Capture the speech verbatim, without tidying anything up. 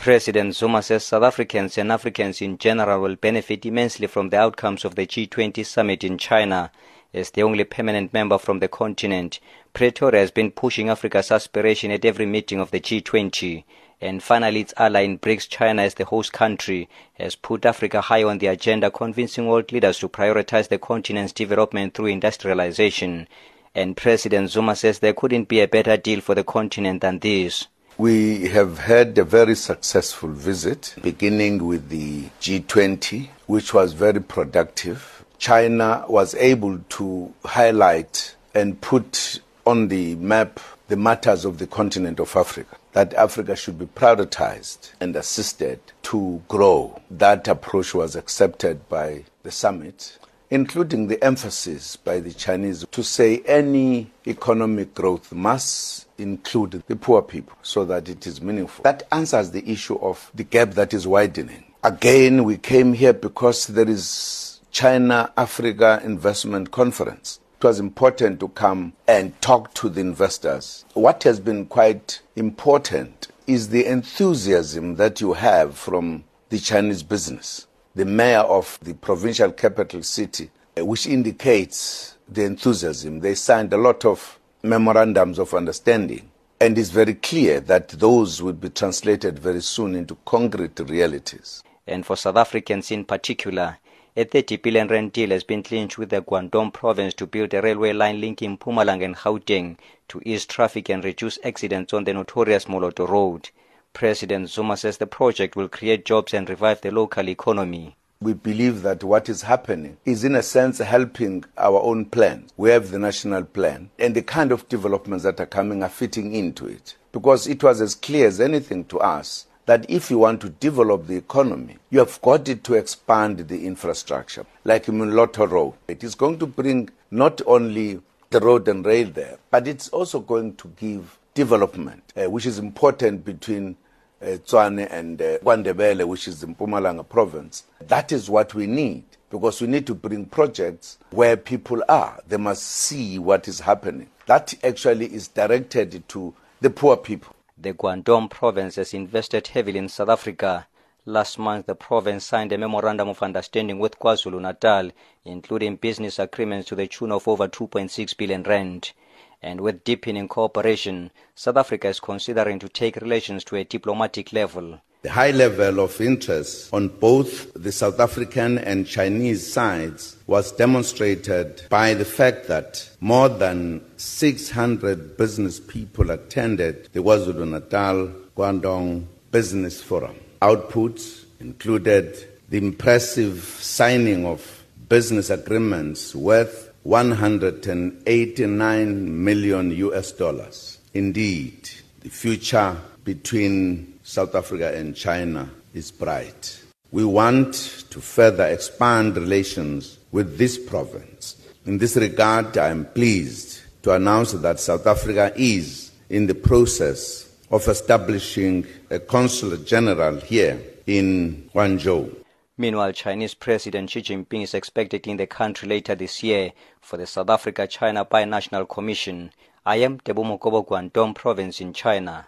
President Zuma says South Africans and Africans in general will benefit immensely from the outcomes of the G twenty summit in China. As the only permanent member from the continent, Pretoria has been pushing Africa's aspiration at every meeting of the G twenty. And finally, its ally in BRICS, China as the host country, has put Africa high on the agenda, convincing world leaders to prioritize the continent's development through industrialization. And President Zuma says there couldn't be a better deal for the continent than this. We have had a very successful visit, beginning with the G twenty, which was very productive. China was able to highlight and put on the map the matters of the continent of Africa, that Africa should be prioritized and assisted to grow. That approach was accepted by the summit, including the emphasis by the Chinese to say any economic growth must include the poor people so that it is meaningful. That answers the issue of the gap that is widening. Again, we came here because there is China-Africa Investment Conference. It was important to come and talk to the investors. What has been quite important is the enthusiasm that you have from the Chinese business. The mayor of the provincial capital city, which indicates the enthusiasm. They signed a lot of memorandums of understanding, and it's very clear that those will be translated very soon into concrete realities. And for South Africans in particular, a thirty billion rand deal has been clinched with the Guangdong province to build a railway line linking Mpumalanga and Gauteng to ease traffic and reduce accidents on the notorious Moloto Road. President Zuma says the project will create jobs and revive the local economy. We believe that what is happening is in a sense helping our own plans. We have the national plan, and the kind of developments that are coming are fitting into it, because it was as clear as anything to us that if you want to develop the economy, you have got it to expand the infrastructure, like Moloto Road. It is going to bring not only the road and rail there, but it's also going to give development, uh, which is important between uh, Tswane and uh, KwaNdebele, which is the Mpumalanga province. That is what we need, because we need to bring projects where people are. They must see what is happening. That actually is directed to the poor people. The Guangdong province has invested heavily in South Africa. Last month, the province signed a memorandum of understanding with KwaZulu Natal, including business agreements to the tune of over two point six billion rand. And with deepening cooperation, South Africa is considering to take relations to a diplomatic level. The high level of interest on both the South African and Chinese sides was demonstrated by the fact that more than six hundred business people attended the KwaZulu-Natal Guangdong Business Forum. Outputs included the impressive signing of business agreements worth one hundred eighty-nine million U S dollars. Indeed, the future between South Africa and China is bright. We want to further expand relations with this province. In this regard, I am pleased to announce that South Africa is in the process of establishing a consulate general here in Guangzhou. Meanwhile, Chinese President Xi Jinping is expected in the country later this year for the South Africa-China Binational Commission. I am Ntebo Mokobo, Guangdong Province in China.